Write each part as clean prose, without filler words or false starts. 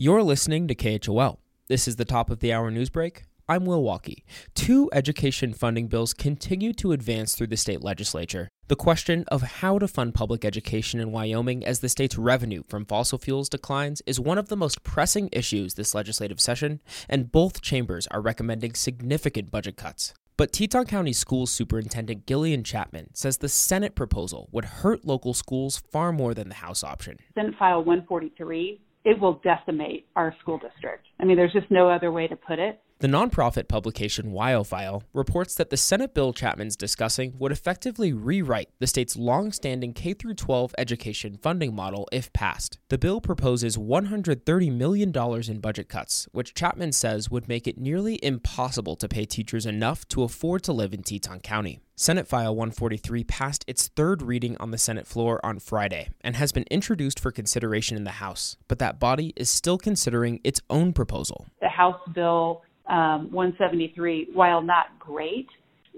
You're listening to KHOL. This is the top of the hour news break. I'm Will Walkie. Two education funding bills continue to advance through the state legislature. The question of how to fund public education in Wyoming as the state's revenue from fossil fuels declines is one of the most pressing issues this legislative session, and both chambers are recommending significant budget cuts. But Teton County Schools Superintendent Gillian Chapman says the Senate proposal would hurt local schools far more than the House option. Senate File 143, it will decimate our school district. I mean, there's just no other way to put it. The nonprofit publication WyoFile reports that the Senate bill Chapman's discussing would effectively rewrite the state's long-standing K-12 education funding model if passed. The bill proposes $130 million in budget cuts, which Chapman says would make it nearly impossible to pay teachers enough to afford to live in Teton County. Senate File 143 passed its third reading on the Senate floor on Friday and has been introduced for consideration in the House, but that body is still considering its own proposal. The House bill 173, while not great,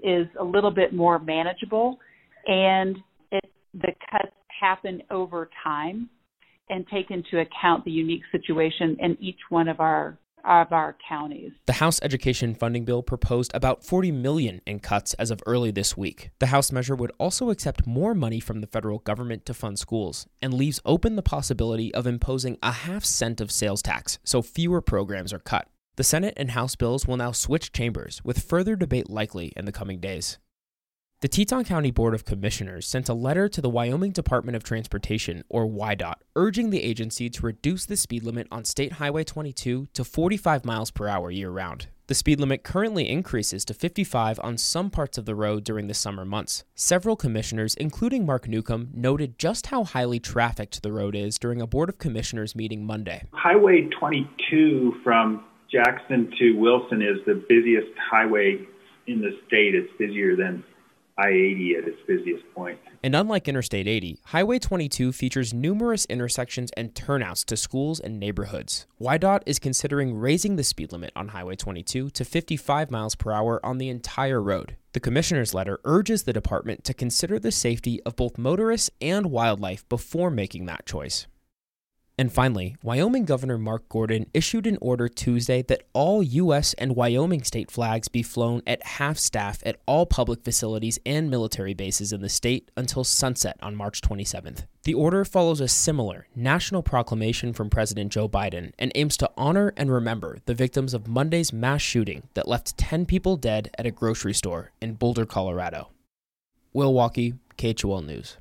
is a little bit more manageable, and the cuts happen over time and take into account the unique situation in each one of our counties. The House education funding bill proposed about $40 million in cuts as of early this week. The House measure would also accept more money from the federal government to fund schools and leaves open the possibility of imposing a half cent of sales tax, so fewer programs are cut. The Senate and House bills will now switch chambers, with further debate likely in the coming days. The Teton County Board of Commissioners sent a letter to the Wyoming Department of Transportation, or WYDOT, urging the agency to reduce the speed limit on State Highway 22 to 45 miles per hour year-round. The speed limit currently increases to 55 on some parts of the road during the summer months. Several commissioners, including Mark Newcomb, noted just how highly trafficked the road is during a Board of Commissioners meeting Monday. Highway 22 from Jackson to Wilson is the busiest highway in the state. It's busier than I-80 at its busiest point. And unlike Interstate 80, Highway 22 features numerous intersections and turnouts to schools and neighborhoods. WYDOT is considering raising the speed limit on Highway 22 to 55 miles per hour on the entire road. The commissioner's letter urges the department to consider the safety of both motorists and wildlife before making that choice. And finally, Wyoming Governor Mark Gordon issued an order Tuesday that all U.S. and Wyoming state flags be flown at half staff at all public facilities and military bases in the state until sunset on March 27th. The order follows a similar national proclamation from President Joe Biden and aims to honor and remember the victims of Monday's mass shooting that left 10 people dead at a grocery store in Boulder, Colorado. Will Walkie, KHOL News.